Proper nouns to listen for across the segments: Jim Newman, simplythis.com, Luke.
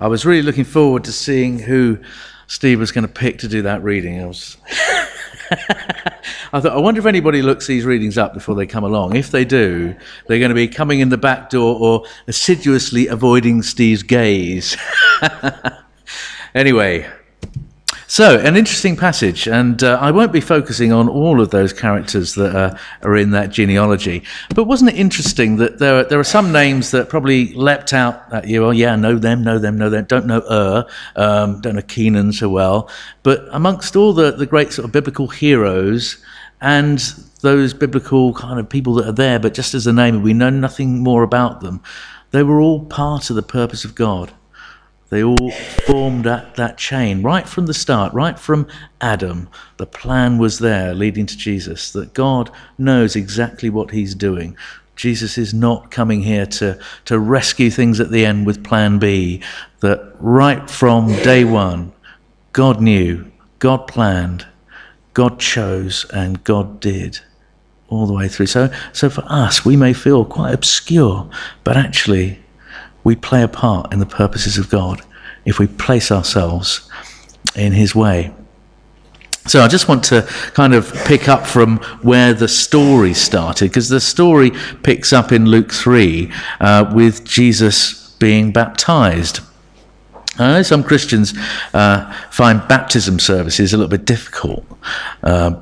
I was really looking forward to seeing who Steve was going to pick to do that reading. I thought, I wonder if anybody looks these readings up before they come along. If they do, they're going to be coming in the back door or assiduously avoiding Steve's gaze. Anyway, so an interesting passage, and I won't be focusing on all of those characters that are in that genealogy. But wasn't it interesting that there are some names that probably leapt out at you? Oh yeah, know them. Don't know don't know Kenan so well. But amongst all the great sort of biblical heroes and those biblical kind of people that are there, but just as a name, we know nothing more about them. They were all part of the purpose of God. They all formed that chain right from the start, right from Adam. The plan was there leading to Jesus, that God knows exactly what he's doing. Jesus is not coming here to rescue things at the end with plan B, that right from day one, God knew, God planned, God chose, and God did all the way through. So for us, we may feel quite obscure, but actually we play a part in the purposes of God if we place ourselves in his way. So I just want to kind of pick up from where the story started, because the story picks up in Luke 3 with Jesus being baptized. I know some Christians find baptism services a little bit difficult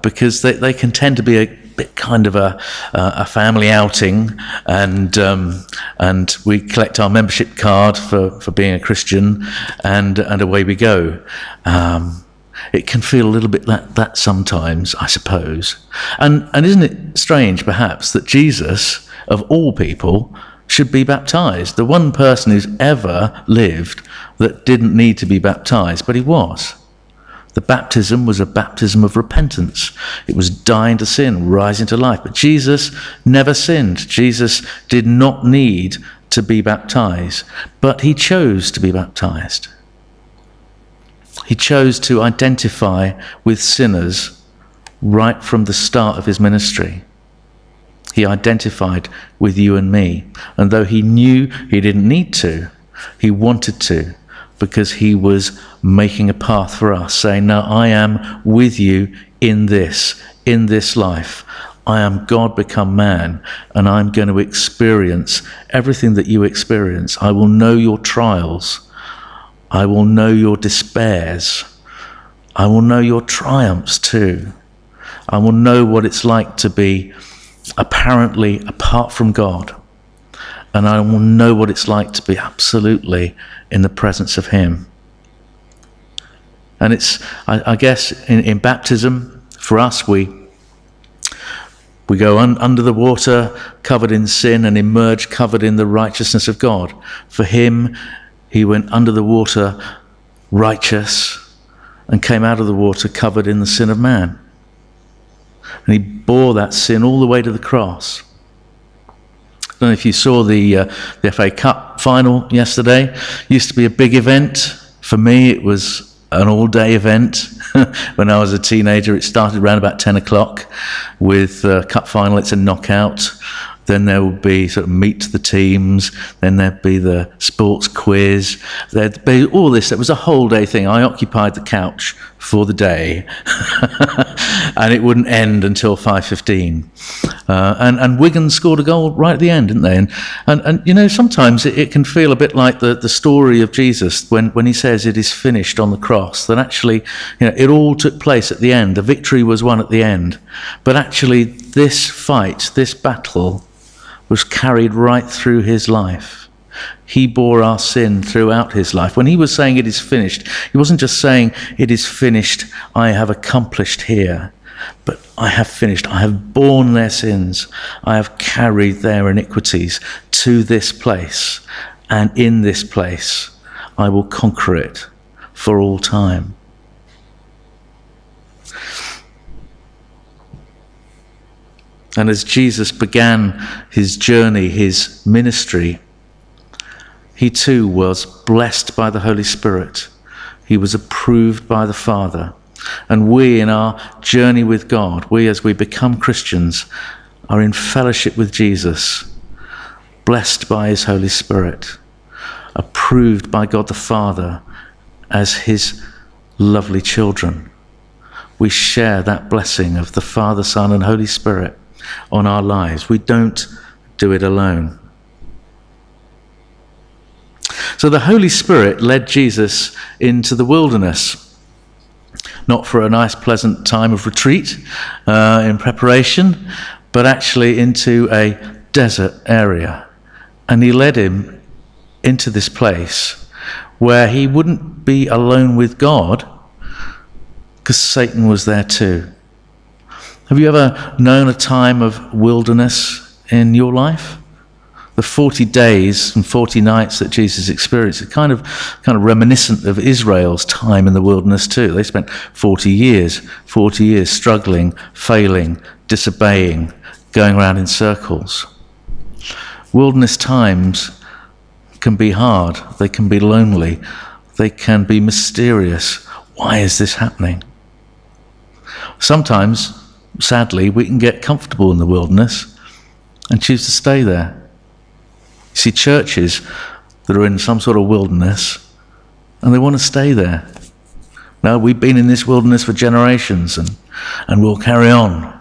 because they can tend to be a bit kind of a family outing, and we collect our membership card for being a Christian, and away we go. It can feel a little bit like that sometimes, I suppose. And isn't it strange, perhaps, that Jesus, of all people, should be baptized? The one person who's ever lived that didn't need to be baptized, but he was. The baptism was a baptism of repentance. It was dying to sin, rising to life. But Jesus never sinned. Jesus did not need to be baptized, but he chose to be baptized. He chose to identify with sinners right from the start of his ministry. He identified with you and me. And though he knew he didn't need to, he wanted to, because he was making a path for us, saying, no, I am with you in this life. I am God become man, and I'm going to experience everything that you experience. I will know your trials. I will know your despairs. I will know your triumphs too. I will know what it's like to be apparently apart from God. And I will know what it's like to be absolutely in the presence of him. And it's, I guess, in baptism, for us, we go under the water, covered in sin, and emerge covered in the righteousness of God. For him, he went under the water righteous and came out of the water covered in the sin of man. And he bore that sin all the way to the cross. I don't know if you saw the FA Cup final yesterday. It used to be a big event. For me, it was an all-day event. When I was a teenager, it started around about 10 o'clock with cup final. It's a knockout. Then there would be sort of meet the teams. Then there'd be the sports quiz. There'd be all this. It was a whole day thing. I occupied the couch for the day, and it wouldn't end until 5:15. And Wigan scored a goal right at the end, didn't they? And you know, sometimes it can feel a bit like the story of Jesus when he says it is finished on the cross. That actually, you know, it all took place at the end. The victory was won at the end. But actually, this fight, this battle, was carried right through his life. He bore our sin throughout his life. When he was saying it is finished, he wasn't just saying it is finished, I have accomplished here, but I have finished. I have borne their sins. I have carried their iniquities to this place, and in this place I will conquer it for all time. And as Jesus began his journey, his ministry, he too was blessed by the Holy Spirit. He was approved by the Father. And we, in our journey with God, we as we become Christians, are in fellowship with Jesus, blessed by his Holy Spirit. approved by God the Father as his lovely children. We share that blessing of the Father, Son, and Holy Spirit on our lives. We don't do it alone. So the Holy Spirit led Jesus into the wilderness, not for a nice, pleasant time of retreat in preparation, but actually into a desert area. And he led him into this place where he wouldn't be alone with God, because Satan was there too. Have you ever known a time of wilderness in your life? The 40 days and 40 nights that Jesus experienced is kind of reminiscent of Israel's time in the wilderness too. They spent 40 years struggling, failing, disobeying, going around in circles. Wilderness times can be hard. They can be lonely. They can be mysterious. Why is this happening? Sometimes, sadly, we can get comfortable in the wilderness and choose to stay there. See churches that are in some sort of wilderness and they want to stay there. Now, we've been in this wilderness for generations and we'll carry on.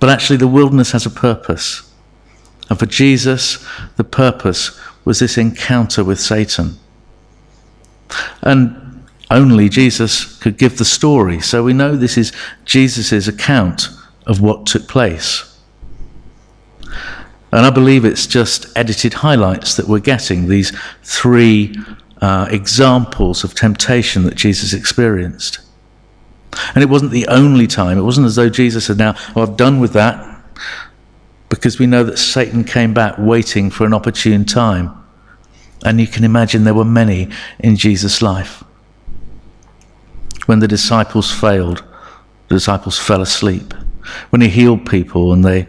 But actually the wilderness has a purpose. And for Jesus, the purpose was this encounter with Satan. And only Jesus could give the story. So we know this is Jesus' account of what took place. And I believe it's just edited highlights that we're getting, these three examples of temptation that Jesus experienced. And it wasn't the only time. It wasn't as though Jesus said, now, oh, I've done with that, because we know that Satan came back waiting for an opportune time. And you can imagine there were many in Jesus' life. When the disciples failed, the disciples fell asleep. When he healed people and they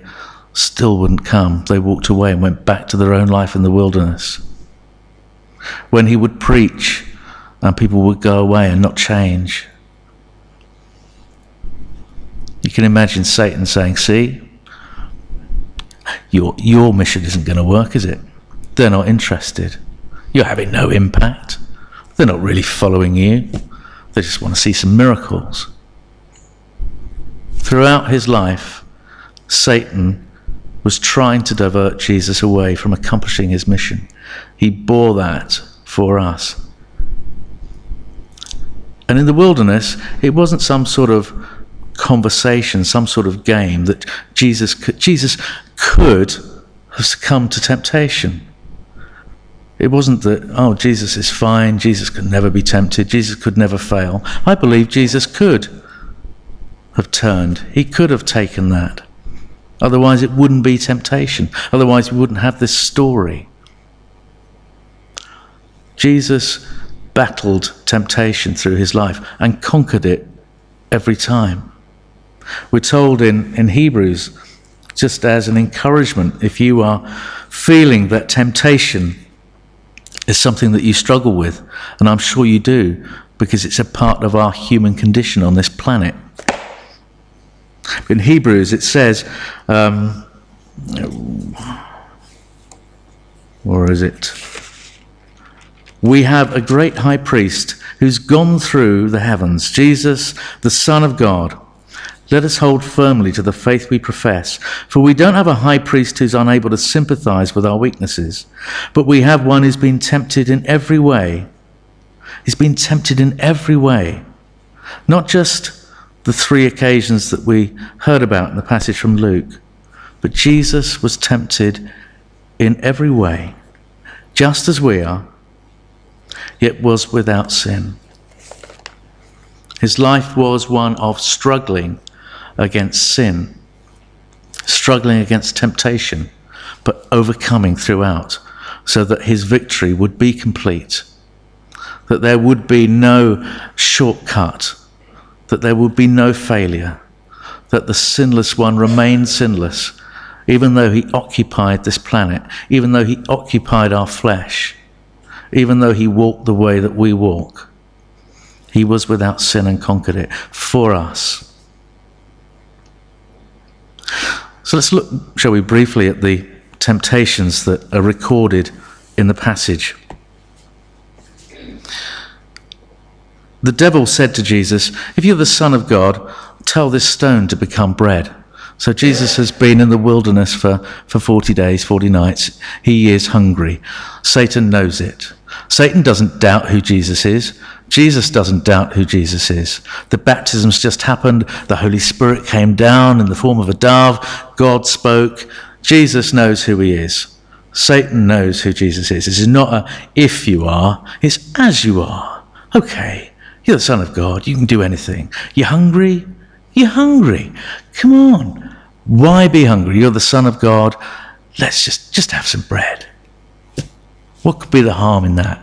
still wouldn't come, they walked away and went back to their own life in the wilderness. When he would preach and people would go away and not change. You can imagine Satan saying, see, your mission isn't going to work, is it? They're not interested. You're having no impact. They're not really following you. They just want to see some miracles. Throughout his life, Satan was trying to divert Jesus away from accomplishing his mission. He bore that for us. And in the wilderness, it wasn't some sort of conversation, some sort of game that Jesus could have succumbed to temptation. It wasn't that, oh, Jesus is fine, Jesus could never be tempted, Jesus could never fail. I believe Jesus could have turned. He could have taken that. Otherwise, it wouldn't be temptation. Otherwise, we wouldn't have this story. Jesus battled temptation through his life and conquered it every time. We're told in Hebrews, just as an encouragement, if you are feeling that temptation is something that you struggle with, and I'm sure you do, because it's a part of our human condition on this planet. In Hebrews it says, we have a great high priest who's gone through the heavens, Jesus, the Son of God. Let us hold firmly to the faith we profess, for we don't have a high priest who's unable to sympathize with our weaknesses, but we have one who's been tempted in every way. He's been tempted in every way, not just the three occasions that we heard about in the passage from Luke. But Jesus was tempted in every way, just as we are, yet was without sin. His life was one of struggling against sin, struggling against temptation, but overcoming throughout, so that his victory would be complete, that there would be no shortcut, that there would be no failure, that the sinless one remained sinless, even though he occupied this planet, even though he occupied our flesh, even though he walked the way that we walk. He was without sin and conquered it for us. So let's look, shall we, briefly at the temptations that are recorded in the passage. The devil said to Jesus, "If you're the Son of God, tell this stone to become bread." So Jesus has been in the wilderness for 40 days, 40 nights. He is hungry. Satan knows it. Satan doesn't doubt who Jesus is. Jesus doesn't doubt who Jesus is. The baptism's just happened. The Holy Spirit came down in the form of a dove. God spoke. Jesus knows who he is. Satan knows who Jesus is. This is not a if you are, it's as you are. Okay, you're the Son of God. You can do anything. You're hungry? You're hungry. Come on. Why be hungry? You're the Son of God. Let's just have some bread. What could be the harm in that?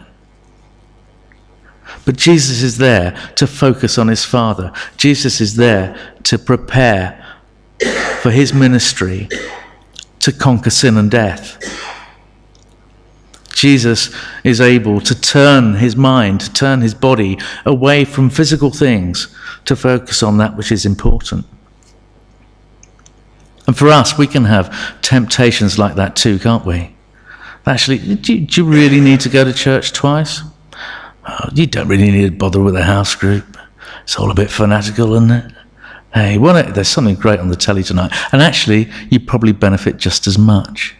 But Jesus is there to focus on his Father. Jesus is there to prepare for his ministry to conquer sin and death. Jesus is able to turn his mind, to turn his body away from physical things to focus on that which is important. And for us, we can have temptations like that too, can't we? Actually, do you really need to go to church twice? Oh, you don't really need to bother with a house group. It's all a bit fanatical, isn't it? Hey, there's something great on the telly tonight. And actually, you probably benefit just as much.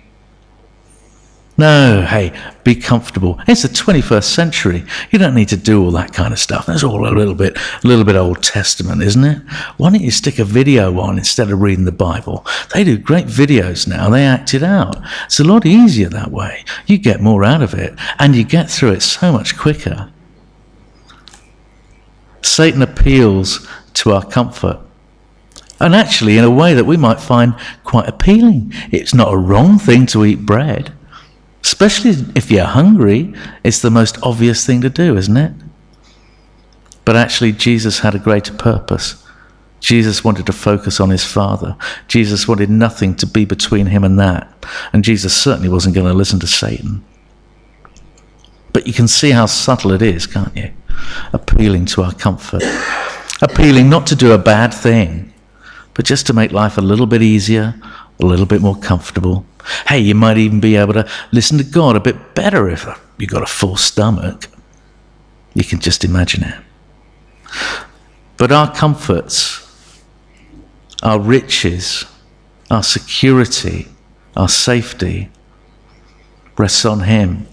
No, hey, be comfortable. It's the 21st century. You don't need to do all that kind of stuff. That's all a little bit Old Testament, isn't it? Why don't you stick a video on instead of reading the Bible? They do great videos now. They act it out. It's a lot easier that way. You get more out of it, and you get through it so much quicker. Satan appeals to our comfort. And actually, in a way that we might find quite appealing. It's not a wrong thing to eat bread. Especially if you're hungry, it's the most obvious thing to do, isn't it? But actually, Jesus had a greater purpose. Jesus wanted to focus on his Father. Jesus wanted nothing to be between him and that. And Jesus certainly wasn't going to listen to Satan. But you can see how subtle it is, can't you? Appealing to our comfort. Appealing not to do a bad thing, but just to make life a little bit easier, a little bit more comfortable. Hey, you might even be able to listen to God a bit better if you've got a full stomach. You can just imagine it. But our comforts, our riches, our security, our safety rests on him,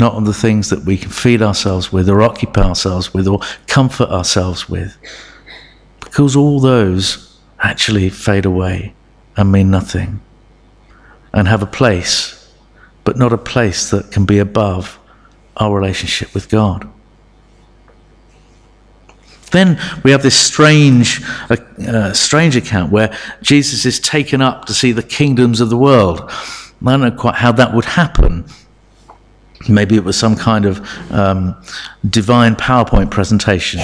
not on the things that we can feed ourselves with or occupy ourselves with or comfort ourselves with, because all those actually fade away and mean nothing. And have a place, but not a place that can be above our relationship with God. Then we have this strange account where Jesus is taken up to see the kingdoms of the world. I don't know quite how that would happen. Maybe it was some kind of divine PowerPoint presentation,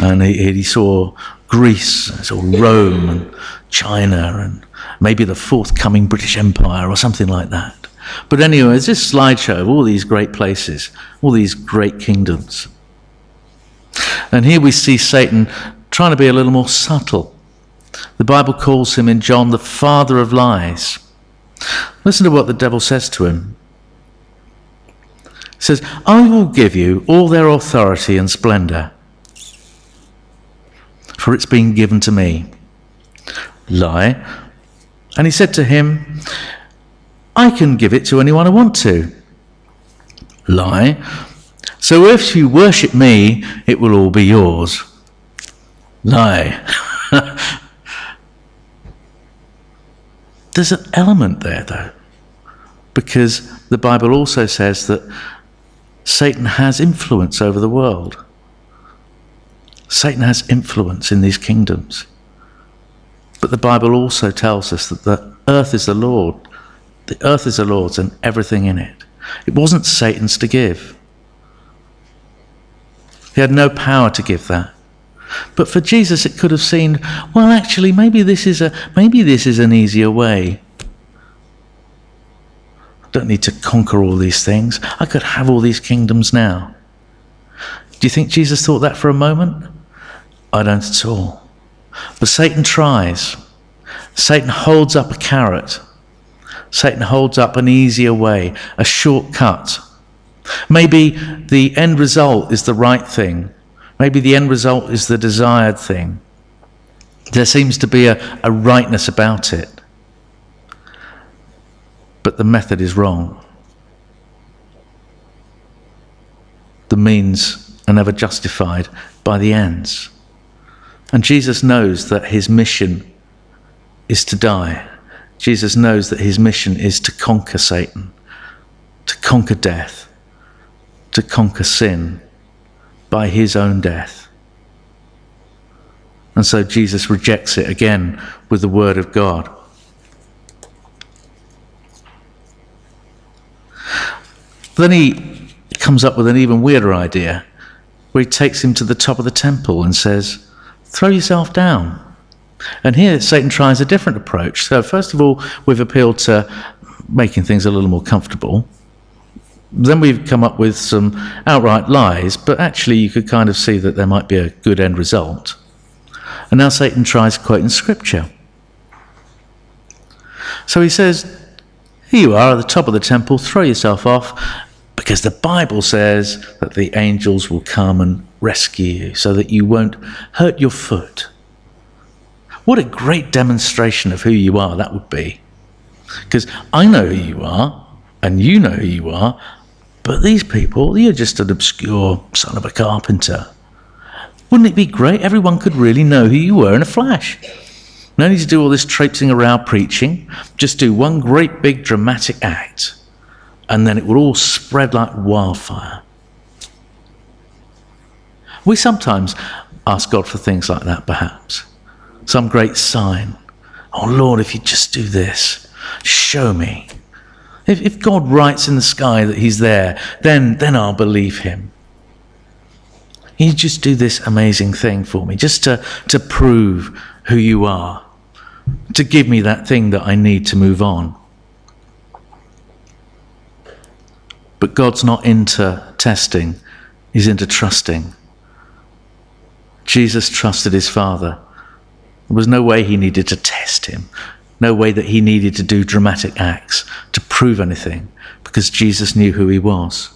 and he saw Greece, and saw Rome, and China, and maybe the forthcoming British Empire or something like that. But anyway, it's this slideshow of all these great places, all these great kingdoms. And here we see Satan trying to be a little more subtle. The Bible calls him in John the father of lies. Listen to what the devil says to him. He says, "I will give you all their authority and splendor, for it's been given to me." Lie. And he said to him, "I can give it to anyone I want to." Lie. "So if you worship me, it will all be yours." Lie. There's an element there, though, because the Bible also says that Satan has influence over the world. Satan has influence in these kingdoms. But the Bible also tells us that the earth is the Lord. The earth is the Lord's and everything in it. It wasn't Satan's to give. He had no power to give that. But for Jesus, it could have seemed, well, actually, maybe this is an easier way. I don't need to conquer all these things. I could have all these kingdoms now. Do you think Jesus thought that for a moment? I don't at all. But Satan tries. Satan holds up a carrot. Satan holds up an easier way, a shortcut. Maybe the end result is the right thing. Maybe the end result is the desired thing. There seems to be a rightness about it. But the method is wrong. The means are never justified by the ends. And Jesus knows that his mission is to die. Jesus knows that his mission is to conquer Satan, to conquer death, to conquer sin by his own death. And so Jesus rejects it again with the word of God. Then he comes up with an even weirder idea, where he takes him to the top of the temple and says, throw yourself down. And here Satan tries a different approach. So first of all, we've appealed to making things a little more comfortable. Then we've come up with some outright lies, but actually you could kind of see that there might be a good end result. And now Satan tries quoting scripture. So he says, here you are at the top of the temple, throw yourself off, because the Bible says that the angels will come and rescue you so that you won't hurt your foot. What a great demonstration of who you are that would be. Because I know who you are, and you know who you are, but these people, you're just an obscure son of a carpenter. Wouldn't it be great? Everyone could really know who you were in a flash. No need to do all this traipsing around preaching. Just do one great big dramatic act, and then it would all spread like wildfire. We sometimes ask God for things like that, perhaps. Some great sign. Oh Lord, if you just do this, show me. If God writes in the sky that he's there, then I'll believe him. You just do this amazing thing for me, just to prove who you are, to give me that thing that I need to move on. But God's not into testing, he's into trusting. Jesus trusted his Father. There was no way he needed to test him, no way that he needed to do dramatic acts to prove anything, because Jesus knew who he was.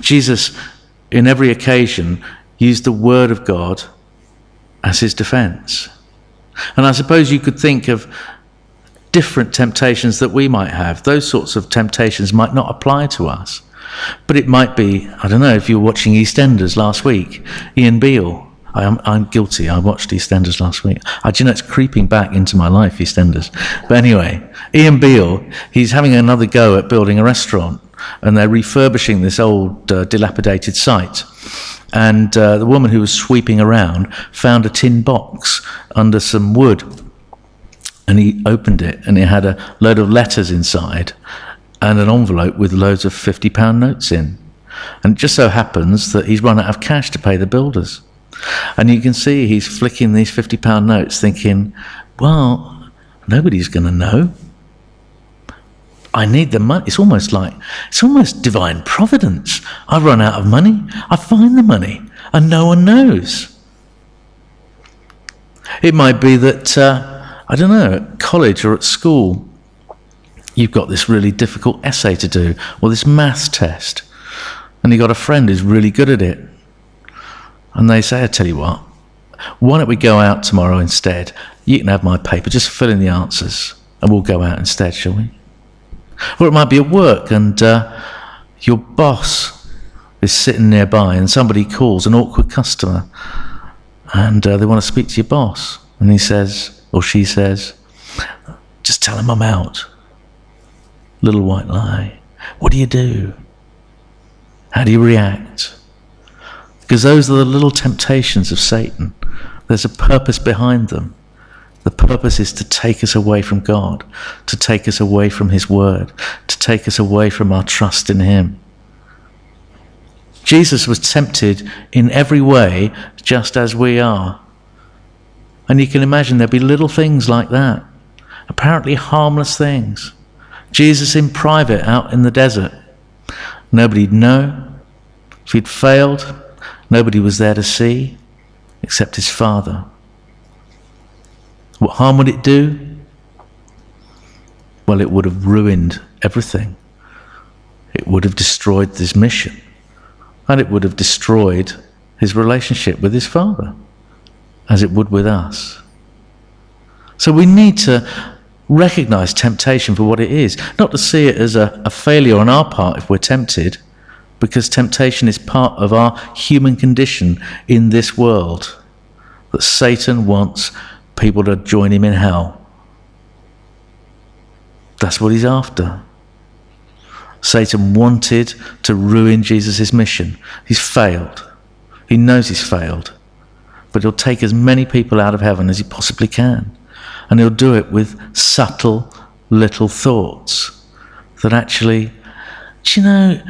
Jesus, in every occasion, used the word of God as his defense. And I suppose you could think of different temptations that we might have. Those sorts of temptations might not apply to us. But it might be, I don't know, if you were watching EastEnders last week, Ian Beale. I'm guilty. I watched EastEnders last week. Do you know, it's creeping back into my life, EastEnders. But anyway, Ian Beale, he's having another go at building a restaurant, and they're refurbishing this old dilapidated site. And the woman who was sweeping around found a tin box under some wood, and he opened it, and it had a load of letters inside and an envelope with loads of £50 notes in. And it just so happens that he's run out of cash to pay the builders. And you can see he's flicking these £50 notes thinking, well, nobody's going to know. I need the money. It's almost divine providence. I run out of money. I find the money and no one knows. It might be that, at college or at school, you've got this really difficult essay to do or this maths test, and you've got a friend who's really good at it. And they say, I tell you what, why don't we go out tomorrow instead? You can have my paper, just fill in the answers and we'll go out instead, shall we? Or it might be at work and your boss is sitting nearby and somebody calls, an awkward customer, and they want to speak to your boss. And he says, or she says, just tell him I'm out. Little white lie. What do? How do you react? Because those are the little temptations of Satan. There's a purpose behind them. The purpose is to take us away from God, to take us away from his word, to take us away from our trust in him. Jesus was tempted in every way, just as we are. And you can imagine there'd be little things like that, apparently harmless things. Jesus in private out in the desert. Nobody'd know. If he'd failed, nobody was there to see except his Father. What harm would it do? Well, it would have ruined everything. It would have destroyed this mission, and it would have destroyed his relationship with his Father, as it would with us. So we need to recognize temptation for what it is, not to see it as a failure on our part if we're tempted, because temptation is part of our human condition in this world, that Satan wants people to join him in hell. That's what he's after. Satan wanted to ruin Jesus' mission. He's failed. He knows he's failed. But he'll take as many people out of heaven as he possibly can. And he'll do it with subtle little thoughts that actually, do you know,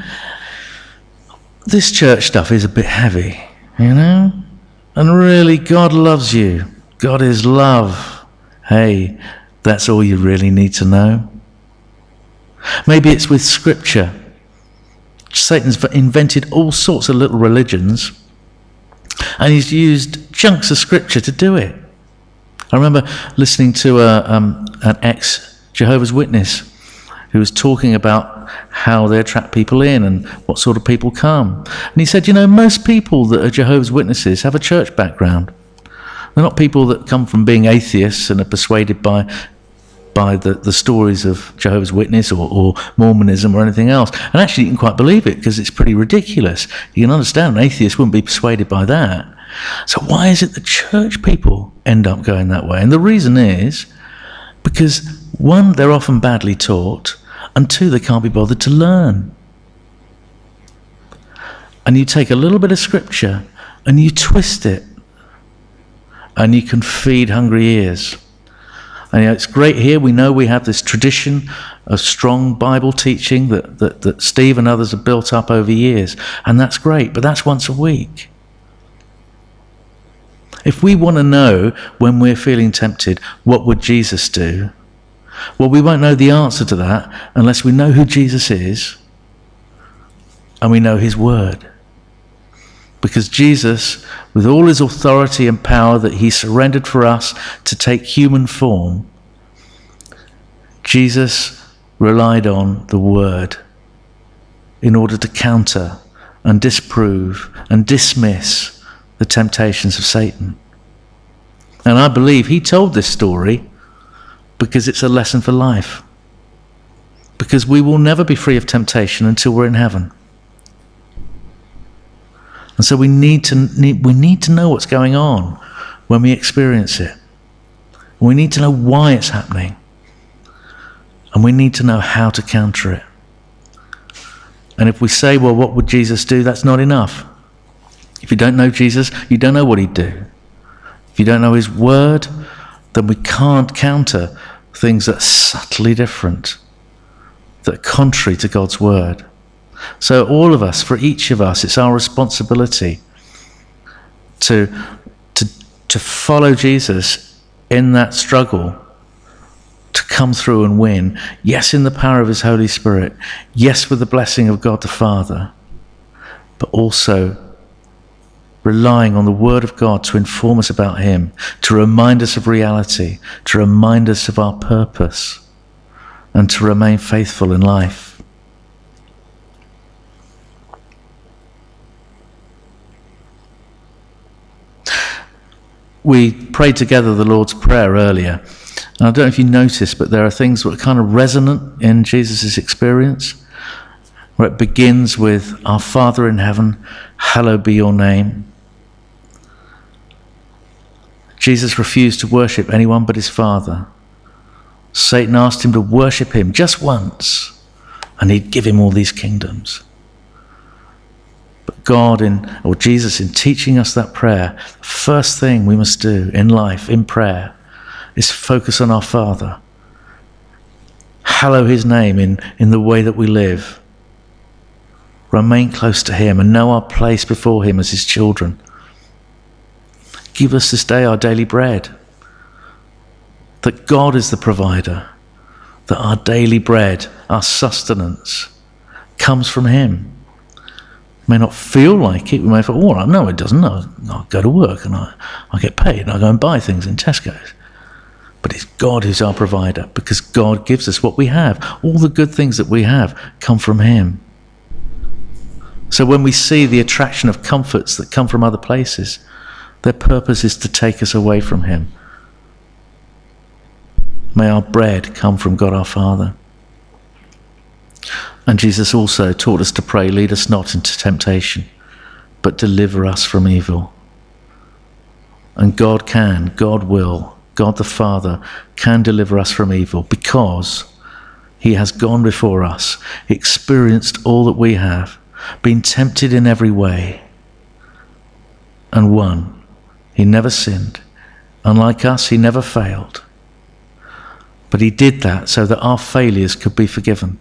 this church stuff is a bit heavy, you know? And really, God loves you. God is love. Hey, that's all you really need to know. Maybe it's with Scripture. Satan's invented all sorts of little religions, and he's used chunks of Scripture to do it. I remember listening to an ex-Jehovah's Witness who was talking about how they attract people in and what sort of people come. And he said, you know, most people that are Jehovah's Witnesses have a church background. They're not people that come from being atheists and are persuaded by the stories of Jehovah's Witness or Mormonism or anything else. And actually you can quite believe it because it's pretty ridiculous. You can understand an atheist wouldn't be persuaded by that. So why is it the church people end up going that way? And the reason is because, one, they're often badly taught, and two, they can't be bothered to learn. And you take a little bit of Scripture and you twist it, and you can feed hungry ears. And you know, it's great here. We know we have this tradition of strong Bible teaching that Steve and others have built up over years, and that's great, but that's once a week. If we want to know when we're feeling tempted, what would Jesus do? Well, we won't know the answer to that unless we know who Jesus is and we know his word. Because Jesus, with all his authority and power that he surrendered for us to take human form, Jesus relied on the word in order to counter and disprove and dismiss the temptations of Satan. And I believe he told this story because it's a lesson for life. Because we will never be free of temptation until we're in heaven. And so we need to know what's going on when we experience it. We need to know why it's happening. And we need to know how to counter it. And if we say, well, what would Jesus do? That's not enough. If you don't know Jesus, you don't know what he'd do. If you don't know his word, then we can't counter things that are subtly different, that are contrary to God's word. So all of us, for each of us, it's our responsibility to follow Jesus in that struggle, to come through and win. Yes, in the power of his Holy Spirit. Yes, with the blessing of God the Father. But also relying on the Word of God to inform us about him, to remind us of reality, to remind us of our purpose, and to remain faithful in life. We prayed together the Lord's Prayer earlier. And I don't know if you noticed, but there are things that are kind of resonant in Jesus' experience, where it begins with, Our Father in heaven, hallowed be your name. Jesus refused to worship anyone but his Father. Satan asked him to worship him just once, and he'd give him all these kingdoms. But Jesus, in teaching us that prayer, the first thing we must do in life, in prayer, is focus on our Father. Hallow his name in the way that we live. Remain close to him and know our place before him as his children. Give us this day our daily bread. That God is the provider. That our daily bread, our sustenance, comes from him. May not feel like it. We may feel, oh, no, it doesn't. I go to work and I get paid and I go and buy things in Tesco's. But it's God who's our provider, because God gives us what we have. All the good things that we have come from him. So when we see the attraction of comforts that come from other places, their purpose is to take us away from him. May our bread come from God our Father. And Jesus also taught us to pray, lead us not into temptation, but deliver us from evil. And God can, God will, God the Father can deliver us from evil because he has gone before us, experienced all that we have, been tempted in every way, and won. He never sinned. Unlike us, he never failed. But he did that so that our failures could be forgiven,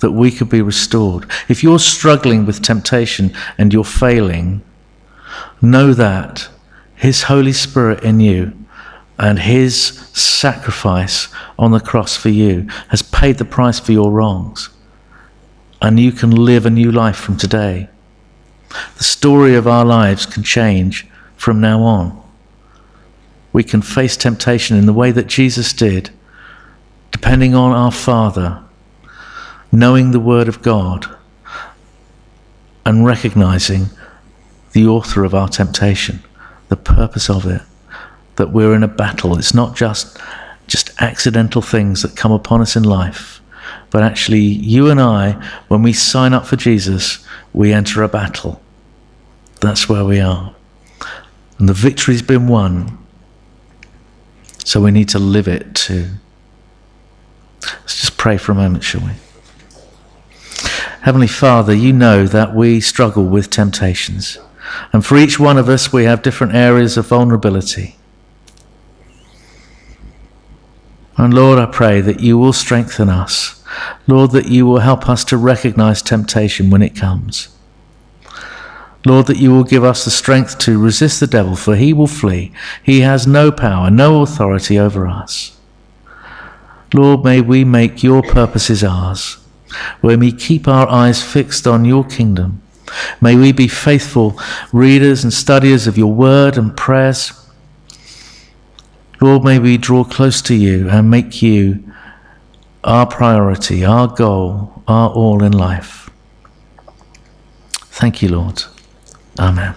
that we could be restored. If you're struggling with temptation and you're failing, know that his Holy Spirit in you and his sacrifice on the cross for you has paid the price for your wrongs. And you can live a new life from today. The story of our lives can change from now on. We can face temptation in the way that Jesus did, depending on our Father, knowing the Word of God, and recognizing the author of our temptation, the purpose of it, that we're in a battle. It's not just accidental things that come upon us in life, but actually you and I, when we sign up for Jesus, we enter a battle. That's where we are. And the victory's been won. So we need to live it too. Let's just pray for a moment, shall we? Heavenly Father, you know that we struggle with temptations. And for each one of us, we have different areas of vulnerability. And Lord, I pray that you will strengthen us. Lord, that you will help us to recognize temptation when it comes. Lord, that you will give us the strength to resist the devil, for he will flee. He has no power, no authority over us. Lord, may we make your purposes ours. May we keep our eyes fixed on your kingdom. May we be faithful readers and studiers of your word and prayers. Lord, may we draw close to you and make you our priority, our goal, our all in life. Thank you, Lord. Amen.